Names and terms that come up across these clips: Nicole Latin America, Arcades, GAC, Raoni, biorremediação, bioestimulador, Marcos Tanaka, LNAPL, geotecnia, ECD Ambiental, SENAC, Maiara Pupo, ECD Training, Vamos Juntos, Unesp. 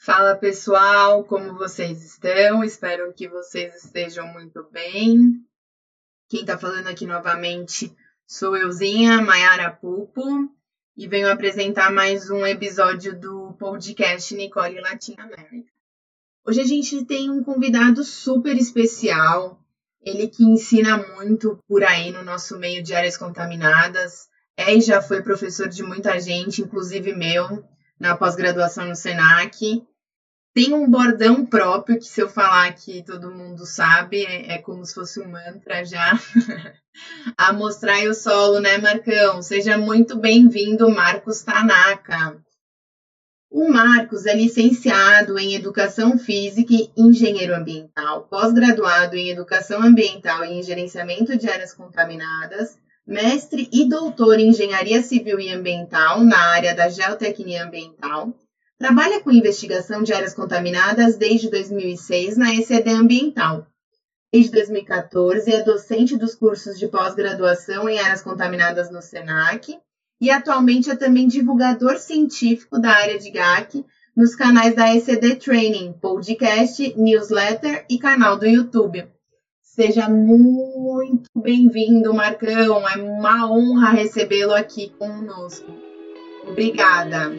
Fala pessoal, como vocês estão? Espero que vocês estejam muito bem. Quem está falando aqui novamente sou euzinha, Maiara Pupo, e venho apresentar mais um episódio do podcast Nicole Latin America. Hoje a gente tem um convidado super especial, ele que ensina muito por aí no nosso meio de áreas contaminadas, e já foi professor de muita gente, inclusive meu, na pós-graduação no SENAC. Tem um bordão próprio, que se eu falar aqui todo mundo sabe, é como se fosse um mantra já. A mostrar o solo, né, Marcão? Seja muito bem-vindo, Marcos Tanaka. O Marcos é licenciado em Educação Física e Engenheiro Ambiental, pós-graduado em Educação Ambiental e em Gerenciamento de Áreas Contaminadas, mestre e doutor em Engenharia Civil e Ambiental na área da Geotecnia Ambiental. Trabalha com investigação de áreas contaminadas desde 2006 na ECD Ambiental. Desde 2014 é docente dos cursos de pós-graduação em áreas contaminadas no SENAC e atualmente é também divulgador científico da área de GAC nos canais da ECD Training, podcast, newsletter e canal do YouTube. Seja muito bem-vindo, Marcão. É uma honra recebê-lo aqui conosco. Obrigada.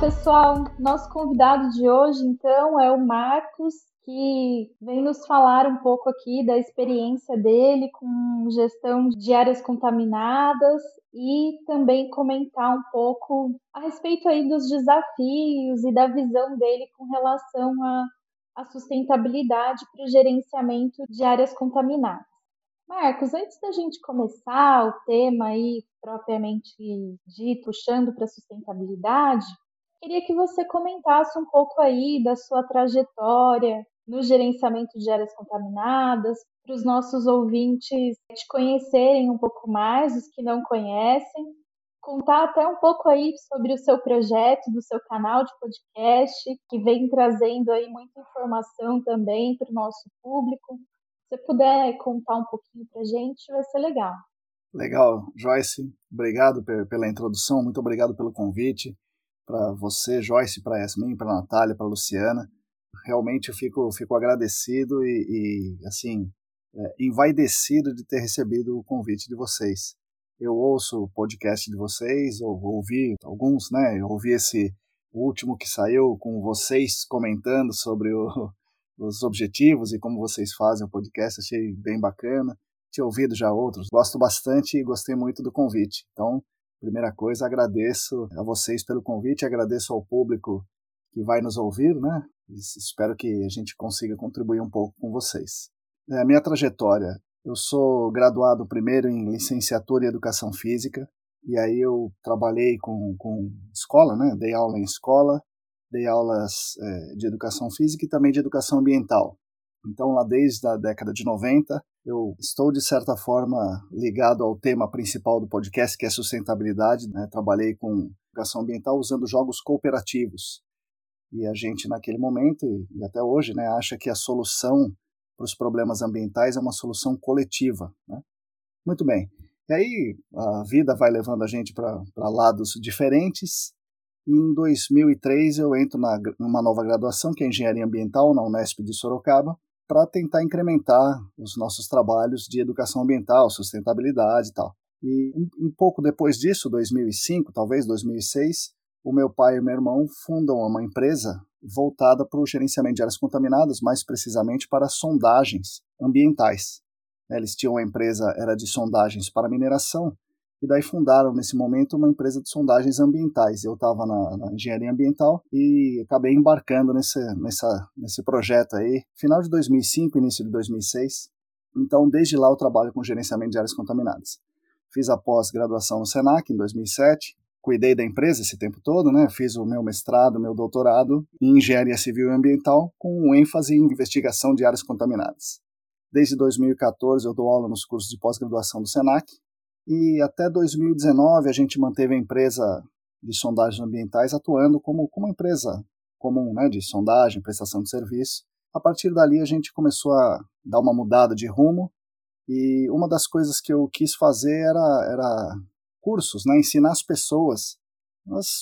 Pessoal, nosso convidado de hoje, então, é o Marcos, que vem nos falar um pouco aqui da experiência dele com gestão de áreas contaminadas e também comentar um pouco a respeito aí dos desafios e da visão dele com relação à sustentabilidade para o gerenciamento de áreas contaminadas. Marcos, antes da gente começar o tema aí propriamente dito, puxando para a sustentabilidade, queria que você comentasse um pouco aí da sua trajetória no gerenciamento de áreas contaminadas, para os nossos ouvintes te conhecerem um pouco mais, os que não conhecem, contar até um pouco aí sobre o seu projeto, do seu canal de podcast, que vem trazendo aí muita informação também para o nosso público. Se você puder contar um pouquinho para a gente, vai ser legal. Legal, Joyce, obrigado pela introdução, muito obrigado pelo convite. Para você, Joyce, para Yasmin, para Natália, para Luciana, realmente eu fico agradecido e assim, envaidecido de ter recebido o convite de vocês. Eu ouço o podcast de vocês, ouvi alguns, né? Eu ouvi esse último que saiu com vocês comentando sobre os objetivos e como vocês fazem o podcast, achei bem bacana. Tinha ouvido já outros, gosto bastante e gostei muito do convite. Então, primeira coisa, agradeço a vocês pelo convite, agradeço ao público que vai nos ouvir, né? Espero que a gente consiga contribuir um pouco com vocês. A minha trajetória, eu sou graduado primeiro em licenciatura em Educação Física, e aí eu trabalhei com escola, né? Dei aula em escola, dei aulas de Educação Física e também de Educação Ambiental. Então, lá desde a década de 90, eu estou, de certa forma, ligado ao tema principal do podcast, que é sustentabilidade, né? Trabalhei com educação ambiental usando jogos cooperativos. E a gente, naquele momento, e até hoje, né, acha que a solução para os problemas ambientais é uma solução coletiva, né? Muito bem. E aí, a vida vai levando a gente para lados diferentes. E em 2003, eu entro numa nova graduação, que é Engenharia Ambiental, na Unesp de Sorocaba, para tentar incrementar os nossos trabalhos de educação ambiental, sustentabilidade e tal. E um pouco depois disso, 2005, talvez 2006, o meu pai e o meu irmão fundam uma empresa voltada para o gerenciamento de áreas contaminadas, mais precisamente para sondagens ambientais. Eles tinham uma empresa, era de sondagens para mineração, e daí fundaram, nesse momento, uma empresa de sondagens ambientais. Eu estava na engenharia ambiental e acabei embarcando nesse projeto aí, final de 2005, início de 2006. Então, desde lá, eu trabalho com gerenciamento de áreas contaminadas. Fiz a pós-graduação no SENAC, em 2007. Cuidei da empresa esse tempo todo, né? Fiz o meu mestrado, meu doutorado em engenharia civil e ambiental, com ênfase em investigação de áreas contaminadas. Desde 2014, eu dou aula nos cursos de pós-graduação do SENAC. e até 2019 a gente manteve a empresa de sondagens ambientais atuando como uma empresa comum, né, de sondagem, prestação de serviço. A partir dali a gente começou a dar uma mudada de rumo e uma das coisas que eu quis fazer era cursos, né, ensinar as pessoas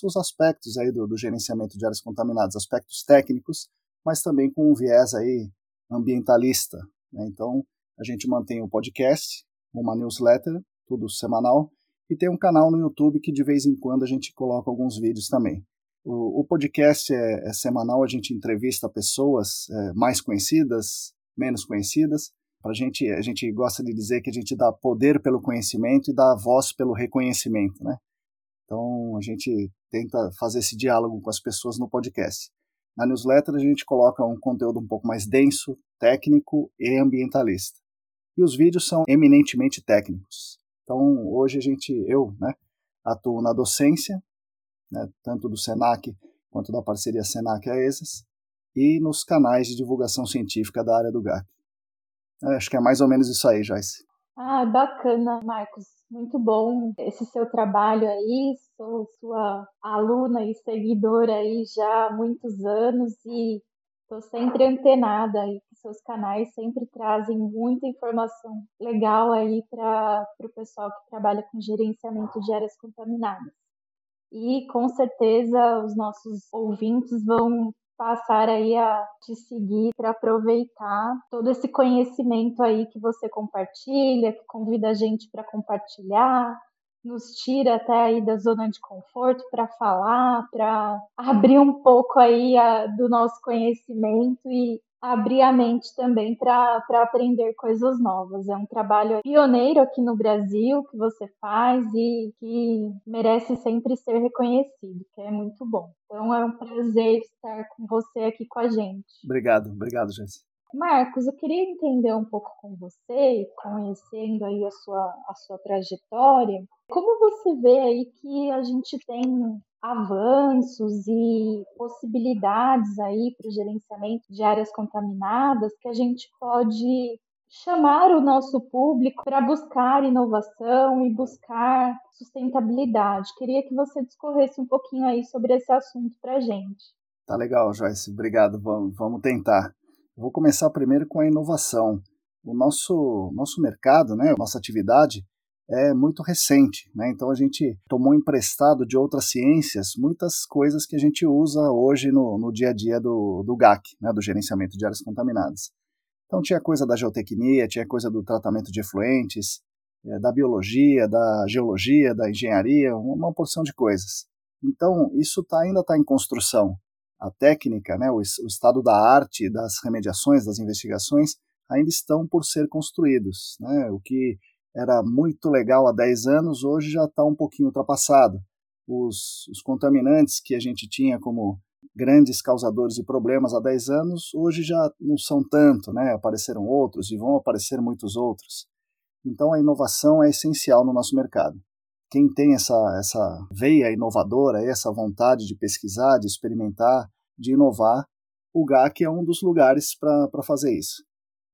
os aspectos aí do gerenciamento de áreas contaminadas, aspectos técnicos, mas também com um viés aí ambientalista, né? Então a gente mantém um podcast, uma newsletter, tudo semanal, e tem um canal no YouTube que de vez em quando a gente coloca alguns vídeos também. O podcast é semanal, a gente entrevista pessoas mais conhecidas, menos conhecidas. A gente gosta de dizer que a gente dá poder pelo conhecimento e dá voz pelo reconhecimento, né? Então a gente tenta fazer esse diálogo com as pessoas no podcast. Na newsletter a gente coloca um conteúdo um pouco mais denso, técnico e ambientalista. E os vídeos são eminentemente técnicos. Então hoje eu atuo na docência, né, tanto do SENAC quanto da parceria SENAC-AESAS, e nos canais de divulgação científica da área do GAC. Acho que é mais ou menos isso aí, Joyce. Ah, bacana, Marcos. Muito bom esse seu trabalho aí. Sou sua aluna e seguidora aí já há muitos anos e estou sempre antenada aí. Seus canais sempre trazem muita informação legal aí para o pessoal que trabalha com gerenciamento de áreas contaminadas. E com certeza os nossos ouvintes vão passar aí a te seguir para aproveitar todo esse conhecimento aí que você compartilha, que convida a gente para compartilhar, nos tira até aí da zona de conforto para falar, para abrir um pouco aí do nosso conhecimento e abrir a mente também para aprender coisas novas. É um trabalho pioneiro aqui no Brasil que você faz e que merece sempre ser reconhecido, que é muito bom. Então é um prazer estar com você aqui com a gente. Obrigado, Jéssica. Marcos, eu queria entender um pouco com você, conhecendo aí a sua trajetória, como você vê aí que a gente tem avanços e possibilidades aí para o gerenciamento de áreas contaminadas que a gente pode chamar o nosso público para buscar inovação e buscar sustentabilidade. Queria que você discorresse um pouquinho aí sobre esse assunto para a gente. Tá legal, Joyce. Obrigado. Vamos tentar. Vou começar primeiro com a inovação. O nosso mercado, né, nossa atividade, é muito recente, né? Então a gente tomou emprestado de outras ciências muitas coisas que a gente usa hoje no dia a dia do GAC, né, do gerenciamento de áreas contaminadas. Então tinha coisa da geotecnia, tinha coisa do tratamento de efluentes, da biologia, da geologia, da engenharia, uma porção de coisas. Então isso ainda está em construção. A técnica, né, o estado da arte, das remediações, das investigações, ainda estão por ser construídos, né? O que era muito legal há 10 anos, hoje já está um pouquinho ultrapassado. Os contaminantes que a gente tinha como grandes causadores de problemas há 10 anos, hoje já não são tanto, né? Apareceram outros e vão aparecer muitos outros. Então a inovação é essencial no nosso mercado. Quem tem essa veia inovadora, essa vontade de pesquisar, de experimentar, de inovar, o GAC é um dos lugares para fazer isso.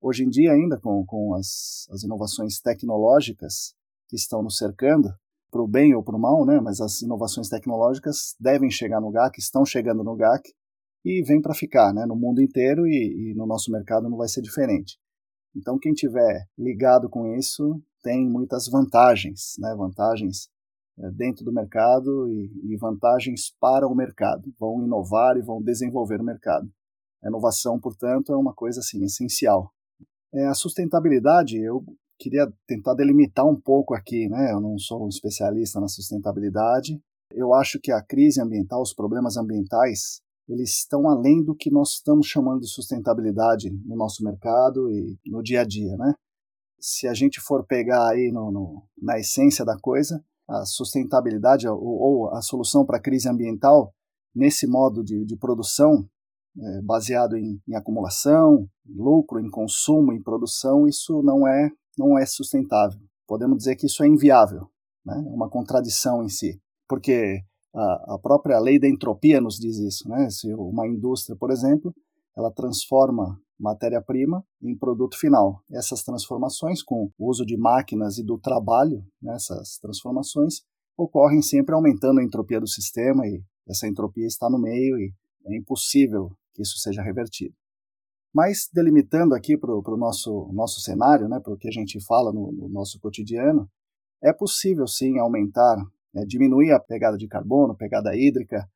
Hoje em dia, ainda com as inovações tecnológicas que estão nos cercando, para o bem ou para o mal, né? Mas as inovações tecnológicas devem chegar no GAC, estão chegando no GAC e vêm para ficar, né? No mundo inteiro e no nosso mercado não vai ser diferente. Então, quem estiver ligado com isso tem muitas vantagens, né? Vantagens dentro do mercado e vantagens para o mercado. Vão inovar e vão desenvolver o mercado. A inovação, portanto, é uma coisa assim, essencial. A sustentabilidade, eu queria tentar delimitar um pouco aqui, né? Eu não sou um especialista na sustentabilidade. Eu acho que a crise ambiental, os problemas ambientais, eles estão além do que nós estamos chamando de sustentabilidade no nosso mercado e no dia a dia, né? Se a gente for pegar aí na essência da coisa, a sustentabilidade ou a solução para a crise ambiental, nesse modo de produção, baseado em acumulação, em lucro, em consumo, em produção, isso não é sustentável. Podemos dizer que isso é inviável, né? É uma contradição em si, porque a própria lei da entropia nos diz isso, né? Se uma indústria, por exemplo, ela transforma matéria-prima em produto final. Essas transformações, com o uso de máquinas e do trabalho, né, essas transformações ocorrem sempre aumentando a entropia do sistema, e essa entropia está no meio e é impossível que isso seja revertido. Mas delimitando aqui para o nosso cenário, né, para o que a gente fala no nosso cotidiano, é possível sim aumentar, né, diminuir a pegada de carbono, pegada hídrica,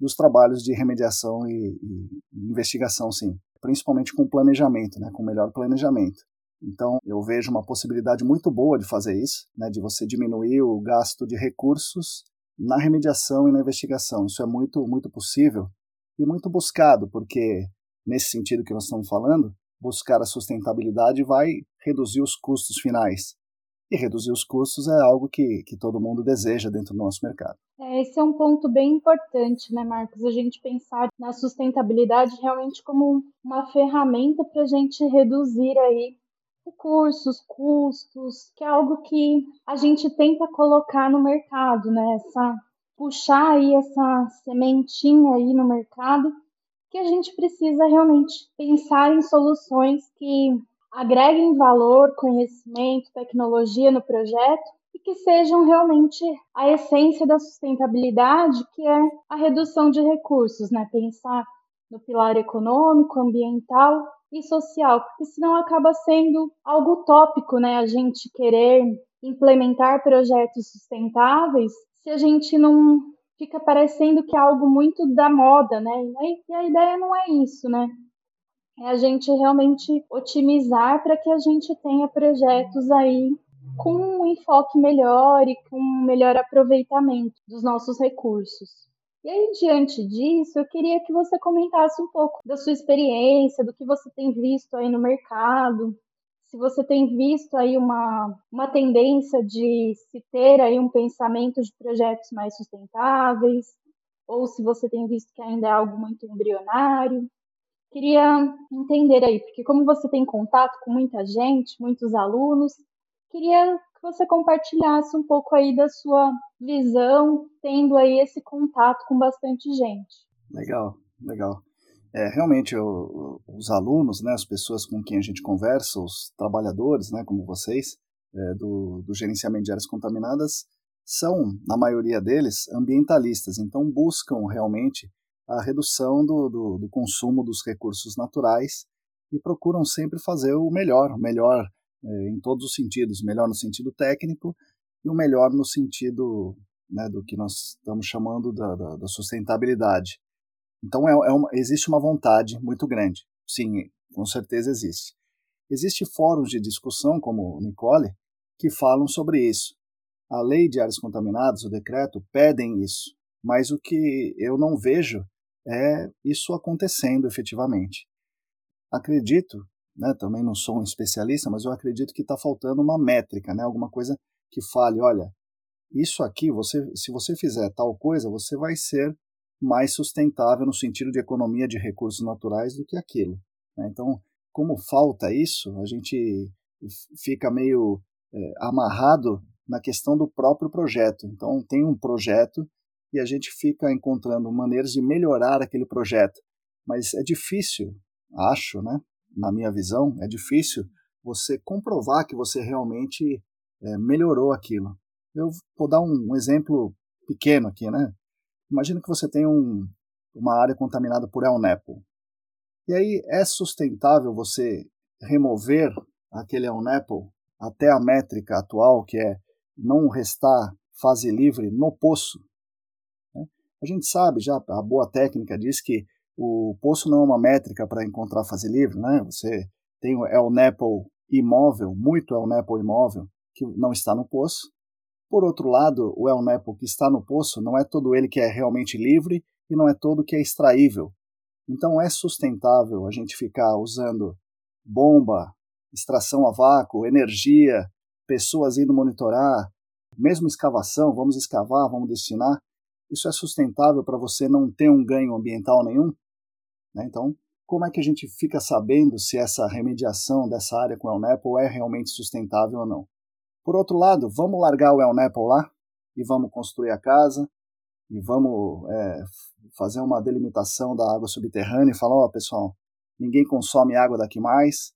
dos trabalhos de remediação e investigação, sim, principalmente com planejamento, né, com melhor planejamento. Então eu vejo uma possibilidade muito boa de fazer isso, né, de você diminuir o gasto de recursos na remediação e na investigação. Isso é muito, muito possível e muito buscado, porque nesse sentido que nós estamos falando, buscar a sustentabilidade vai reduzir os custos finais. E reduzir os custos é algo que todo mundo deseja dentro do nosso mercado. Esse é um ponto bem importante, né, Marcos? A gente pensar na sustentabilidade realmente como uma ferramenta para a gente reduzir aí recursos, custos, que é algo que a gente tenta colocar no mercado, né? Puxar aí essa sementinha aí no mercado, que a gente precisa realmente pensar em soluções que agreguem valor, conhecimento, tecnologia no projeto e que sejam realmente a essência da sustentabilidade, que é a redução de recursos, né? Pensar no pilar econômico, ambiental e social, porque senão acaba sendo algo utópico, né? A gente querer implementar projetos sustentáveis se a gente não fica parecendo que é algo muito da moda, né? E a ideia não é isso, né? É a gente realmente otimizar para que a gente tenha projetos aí com um enfoque melhor e com um melhor aproveitamento dos nossos recursos. E aí, diante disso, eu queria que você comentasse um pouco da sua experiência, do que você tem visto aí no mercado, se você tem visto aí uma tendência de se ter aí um pensamento de projetos mais sustentáveis, ou se você tem visto que ainda é algo muito embrionário. Queria entender aí, porque como você tem contato com muita gente, muitos alunos, queria que você compartilhasse um pouco aí da sua visão, tendo aí esse contato com bastante gente. Legal, legal. Realmente, os alunos, né, as pessoas com quem a gente conversa, os trabalhadores, né, como vocês, do gerenciamento de áreas contaminadas, são, na maioria deles, ambientalistas, então buscam realmente a redução do consumo dos recursos naturais e procuram sempre fazer o melhor em todos os sentidos, o melhor no sentido técnico e o melhor no sentido, né, do que nós estamos chamando da sustentabilidade. Então existe uma vontade muito grande, sim, com certeza existe. Existem fóruns de discussão, como o Nicole, que falam sobre isso. A lei de áreas contaminadas, o decreto, pedem isso, mas o que eu não vejo é isso acontecendo efetivamente. Acredito, né, também não sou um especialista, mas eu acredito que está faltando uma métrica, né, alguma coisa que fale, olha, isso aqui, se você fizer tal coisa, você vai ser mais sustentável no sentido de economia de recursos naturais do que aquilo, né? Então, como falta isso, a gente fica meio amarrado na questão do próprio projeto. Então, tem um projeto e a gente fica encontrando maneiras de melhorar aquele projeto. Mas é difícil, acho, né? Na minha visão, é difícil você comprovar que você realmente melhorou aquilo. Eu vou dar um exemplo pequeno aqui, né? Imagina que você tem uma área contaminada por LNAPL. E aí, é sustentável você remover aquele LNAPL até a métrica atual, que é não restar fase livre no poço? A gente sabe, já a boa técnica diz que o poço não é uma métrica para encontrar fase livre, né? Você tem o LNAPL imóvel, muito LNAPL imóvel, que não está no poço. Por outro lado, o LNAPL que está no poço, não é todo ele que é realmente livre e não é todo que é extraível. Então é sustentável a gente ficar usando bomba, extração a vácuo, energia, pessoas indo monitorar, mesmo escavação, vamos escavar, vamos destinar. Isso é sustentável para você não ter um ganho ambiental nenhum? Né? Então, como é que a gente fica sabendo se essa remediação dessa área com o LNAPL é realmente sustentável ou não? Por outro lado, vamos largar o LNAPL lá e vamos construir a casa e vamos fazer uma delimitação da água subterrânea e falar, ó, pessoal, ninguém consome água daqui mais,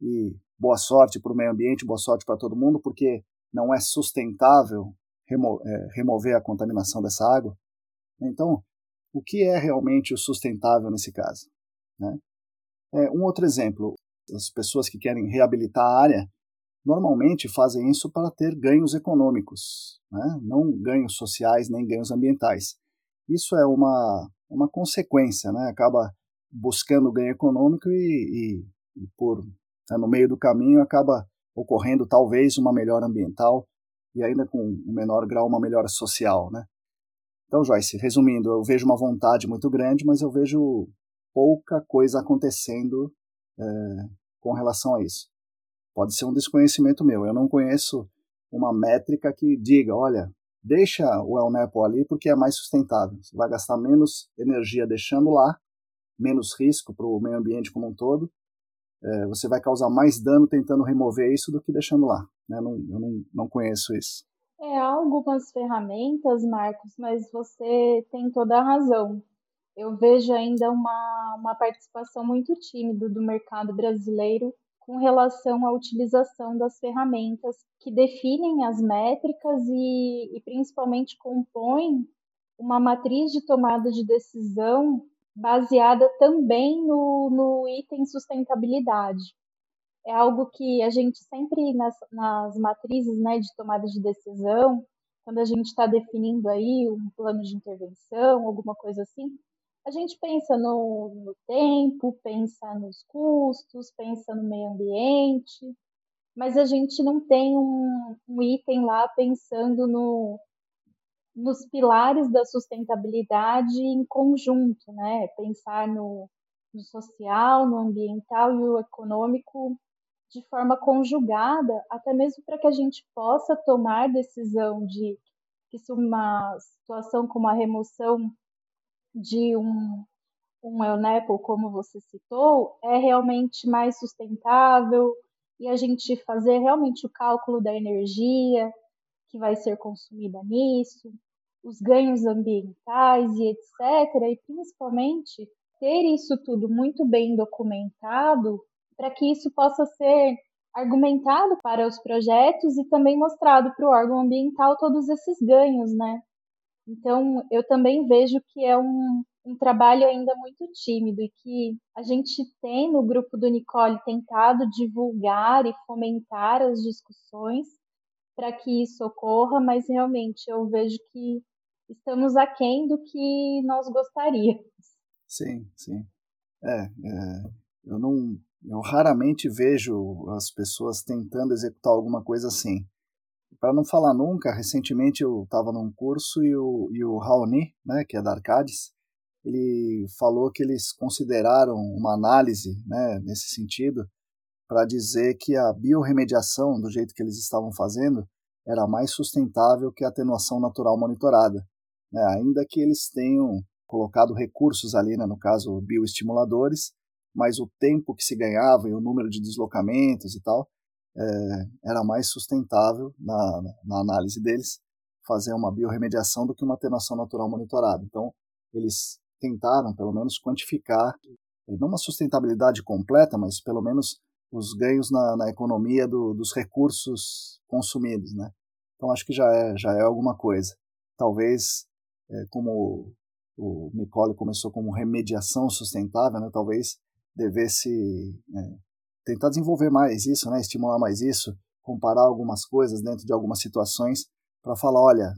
e boa sorte para o meio ambiente, boa sorte para todo mundo, porque não é sustentável remover a contaminação dessa água. Então, o que é realmente o sustentável nesse caso? Né? Um outro exemplo, as pessoas que querem reabilitar a área normalmente fazem isso para ter ganhos econômicos, né? Não ganhos sociais nem ganhos ambientais. Isso é uma consequência, né? Acaba buscando ganho econômico e no meio do caminho acaba ocorrendo talvez uma melhora ambiental e ainda com um menor grau uma melhora social, né? Então, Joyce, resumindo, eu vejo uma vontade muito grande, mas eu vejo pouca coisa acontecendo com relação a isso. Pode ser um desconhecimento meu. Eu não conheço uma métrica que diga, olha, deixa o LNAPL ali porque é mais sustentável. Você vai gastar menos energia deixando lá, menos risco para o meio ambiente como um todo. Você vai causar mais dano tentando remover isso do que deixando lá. Né? Eu não conheço isso. Há algumas ferramentas, Marcos, mas você tem toda a razão. Eu vejo ainda uma participação muito tímida do mercado brasileiro com relação à utilização das ferramentas que definem as métricas e principalmente compõem uma matriz de tomada de decisão baseada também no item sustentabilidade. É algo que a gente sempre, nas matrizes, né, de tomada de decisão, quando a gente está definindo aí um plano de intervenção, alguma coisa assim, a gente pensa no tempo, pensa nos custos, pensa no meio ambiente, mas a gente não tem um item lá pensando nos pilares da sustentabilidade em conjunto, né? Pensar no social, no ambiental e no econômico de forma conjugada, até mesmo para que a gente possa tomar decisão de que se uma situação como a remoção de um LNAPL, como você citou, é realmente mais sustentável e a gente fazer realmente o cálculo da energia que vai ser consumida nisso, os ganhos ambientais e etc. E principalmente ter isso tudo muito bem documentado para que isso possa ser argumentado para os projetos e também mostrado para o órgão ambiental todos esses ganhos, né? Então, eu também vejo que é um trabalho ainda muito tímido e que a gente tem no grupo do Nicole tentado divulgar e fomentar as discussões para que isso ocorra, mas realmente eu vejo que estamos aquém do que nós gostaríamos. Sim, sim. Eu raramente vejo as pessoas tentando executar alguma coisa assim. Para não falar nunca, recentemente eu estava num curso e o Raoni, né, que é da Arcades, ele falou que eles consideraram uma análise, né, nesse sentido, para dizer que a biorremediação, do jeito que eles estavam fazendo, era mais sustentável que a atenuação natural monitorada, né, ainda que eles tenham colocado recursos ali, né, no caso bioestimuladores, mas o tempo que se ganhava e o número de deslocamentos e tal, era mais sustentável na análise deles fazer uma biorremediação do que uma atenuação natural monitorada. Então, eles tentaram, pelo menos, quantificar, não uma sustentabilidade completa, mas pelo menos os ganhos na economia dos recursos consumidos, né? Então, acho que já é alguma coisa. Talvez, como o Nicole começou como remediação sustentável, né, talvez devesse... tentar desenvolver mais isso, né? Estimular mais isso, comparar algumas coisas dentro de algumas situações para falar, olha,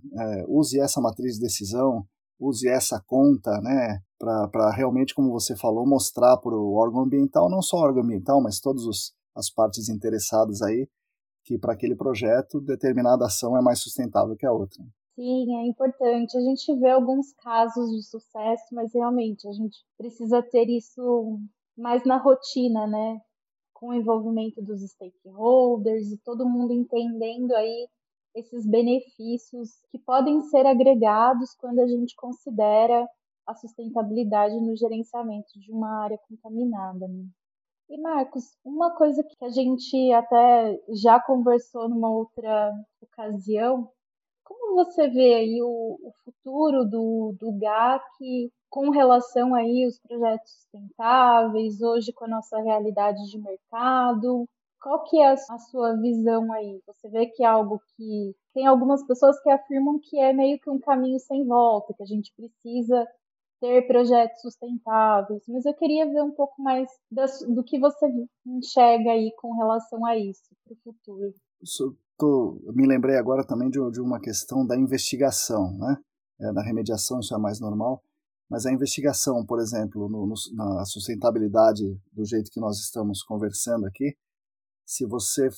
use essa matriz de decisão, use essa conta, né? Para realmente, como você falou, mostrar para o órgão ambiental, não só o órgão ambiental, mas todas as partes interessadas aí, que para aquele projeto, determinada ação é mais sustentável que a outra. Sim, é importante. A gente vê alguns casos de sucesso, mas realmente a gente precisa ter isso mais na rotina, né? Com o envolvimento dos stakeholders e todo mundo entendendo aí esses benefícios que podem ser agregados quando a gente considera a sustentabilidade no gerenciamento de uma área contaminada. Né? E, Marcos, uma coisa que a gente até já conversou numa outra ocasião Como você vê aí o futuro do GAC com relação aí aos projetos sustentáveis, hoje com a nossa realidade de mercado? Qual que é a sua visão aí? Você vê que é algo que... Tem algumas pessoas que afirmam que é meio que um caminho sem volta, que a gente precisa ter projetos sustentáveis, mas eu queria ver um pouco mais do que você enxerga aí com relação a isso, para o futuro. Eu me lembrei agora também de uma questão da investigação, né? Na remediação isso é mais normal, mas a investigação, por exemplo, na sustentabilidade, do jeito que nós estamos conversando aqui, se você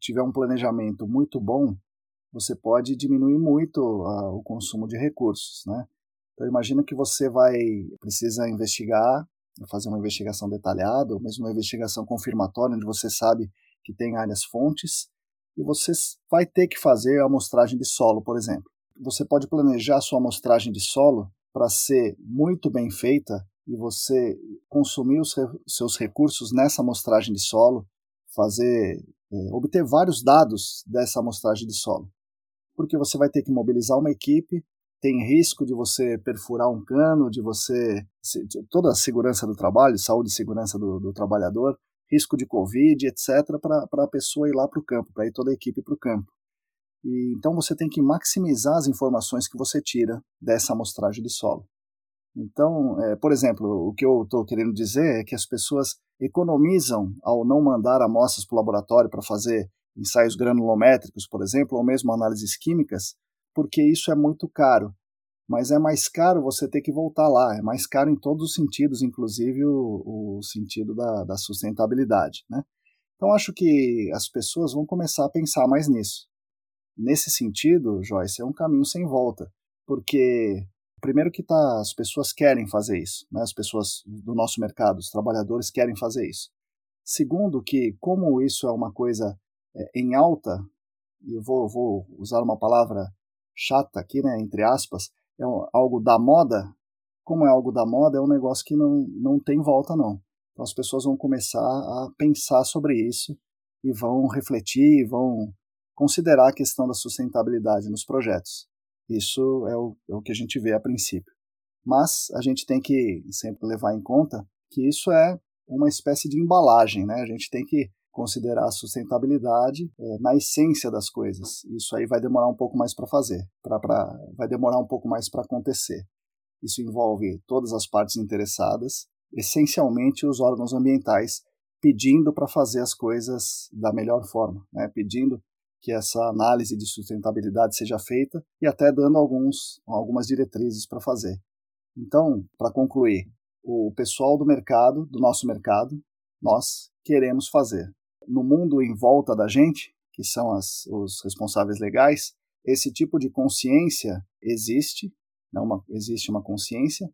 tiver um planejamento muito bom, você pode diminuir muito o consumo de recursos, né? Então, imagina que você precisa investigar, fazer uma investigação detalhada, ou mesmo uma investigação confirmatória, onde você sabe que tem áreas fontes, e você vai ter que fazer a amostragem de solo, por exemplo. Você pode planejar a sua amostragem de solo para ser muito bem feita e você consumir os seus recursos nessa amostragem de solo, obter vários dados dessa amostragem de solo. Porque você vai ter que mobilizar uma equipe, tem risco de você perfurar um cano, toda a segurança do trabalho, saúde e segurança do trabalhador, risco de Covid, etc., para a pessoa ir lá para o campo, para ir toda a equipe para o campo. E, então você tem que maximizar as informações que você tira dessa amostragem de solo. Então, por exemplo, o que eu estou querendo dizer é que as pessoas economizam ao não mandar amostras para o laboratório para fazer ensaios granulométricos, por exemplo, ou mesmo análises químicas, porque isso é muito caro. Mas é mais caro você ter que voltar lá, é mais caro em todos os sentidos, inclusive o sentido da sustentabilidade, né? Então, acho que as pessoas vão começar a pensar mais nisso. Nesse sentido, Joyce, é um caminho sem volta, porque... Primeiro que as pessoas querem fazer isso, né? As pessoas do nosso mercado, os trabalhadores querem fazer isso. Segundo que, como isso é uma coisa em alta, e eu vou usar uma palavra chata aqui, né? Entre aspas, é algo da moda, como é algo da moda, é um negócio que não tem volta não. Então as pessoas vão começar a pensar sobre isso e vão refletir, vão considerar a questão da sustentabilidade nos projetos. Isso é o que a gente vê a princípio. Mas a gente tem que sempre levar em conta que isso é uma espécie de embalagem, né? A gente tem que considerar a sustentabilidade na essência das coisas. Isso aí vai demorar um pouco mais para fazer, vai demorar um pouco mais para acontecer. Isso envolve todas as partes interessadas, essencialmente os órgãos ambientais pedindo para fazer as coisas da melhor forma, né? Pedindo que essa análise de sustentabilidade seja feita e até dando algumas diretrizes para fazer. Então, para concluir, o pessoal do mercado, do nosso mercado, nós queremos fazer. No mundo em volta da gente, que são os responsáveis legais, esse tipo de consciência existe, né? Existe uma consciência,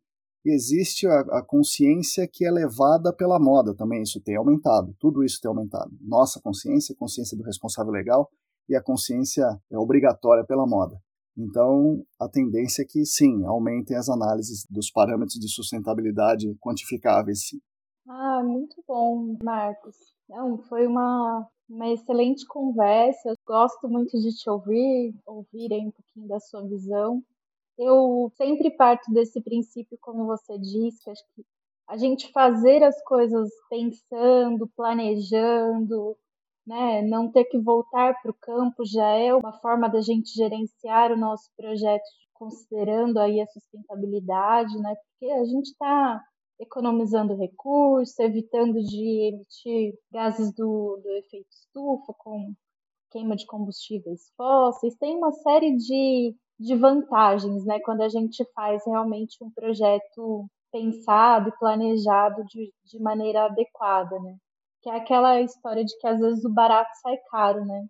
e existe a consciência que é levada pela moda também, isso tem aumentado, tudo isso tem aumentado. Nossa consciência, consciência do responsável legal, e a consciência é obrigatória pela moda. Então, a tendência é que, sim, aumentem as análises dos parâmetros de sustentabilidade quantificáveis. Sim. Ah, muito bom, Marcos. Não, foi uma excelente conversa. Eu gosto muito de te ouvir aí um pouquinho da sua visão. Eu sempre parto desse princípio, como você disse, que acho que a gente fazer as coisas pensando, planejando, né? Não ter que voltar para o campo já é uma forma da gente gerenciar o nosso projeto considerando aí a sustentabilidade, né? Porque a gente está economizando recursos, evitando de emitir gases do efeito estufa com queima de combustíveis fósseis. Tem uma série de vantagens, né? Quando a gente faz realmente um projeto pensado e planejado de maneira adequada, né? Que é aquela história de que às vezes o barato sai caro, né?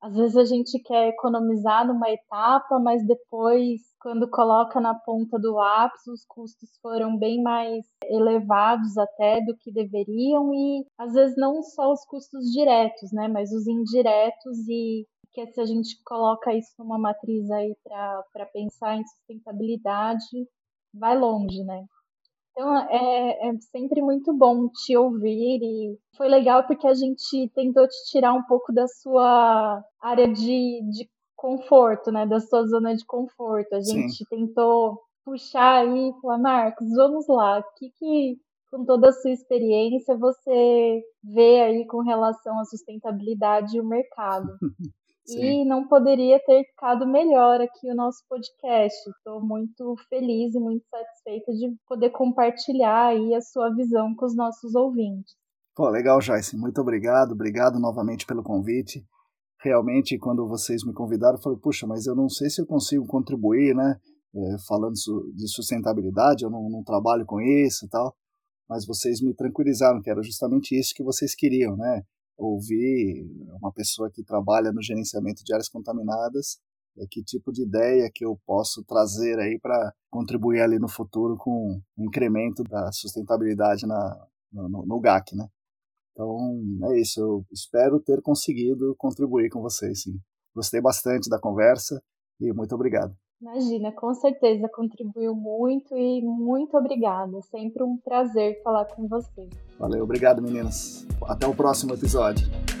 Às vezes a gente quer economizar numa etapa, mas depois, quando coloca na ponta do lápis, os custos foram bem mais elevados até do que deveriam e, às vezes, não só os custos diretos, né? Mas os indiretos e que se a gente coloca isso numa matriz aí para pensar em sustentabilidade, vai longe, né? Então, é sempre muito bom te ouvir e foi legal porque a gente tentou te tirar um pouco da sua área de conforto, né, da sua zona de conforto. A gente Sim. tentou puxar aí e falar, Marcos, vamos lá, o que com toda a sua experiência você vê aí com relação à sustentabilidade e o mercado? Sim. E não poderia ter ficado melhor aqui o nosso podcast. Estou muito feliz e muito satisfeita de poder compartilhar aí a sua visão com os nossos ouvintes. Pô, legal, Joyce. Muito obrigado. Obrigado novamente pelo convite. Realmente, quando vocês me convidaram, eu falei, puxa, mas eu não sei se eu consigo contribuir, né? Falando de sustentabilidade, eu não trabalho com isso e tal. Mas vocês me tranquilizaram, que era justamente isso que vocês queriam, né? Ouvir uma pessoa que trabalha no gerenciamento de áreas contaminadas, que tipo de ideia que eu posso trazer aí para contribuir ali no futuro com o incremento da sustentabilidade no GAC, né? Então, é isso, eu espero ter conseguido contribuir com vocês, sim. Gostei bastante da conversa e muito obrigado. Imagina, com certeza contribuiu muito e muito obrigada. Sempre um prazer falar com você. Valeu, obrigado meninas. Até o próximo episódio.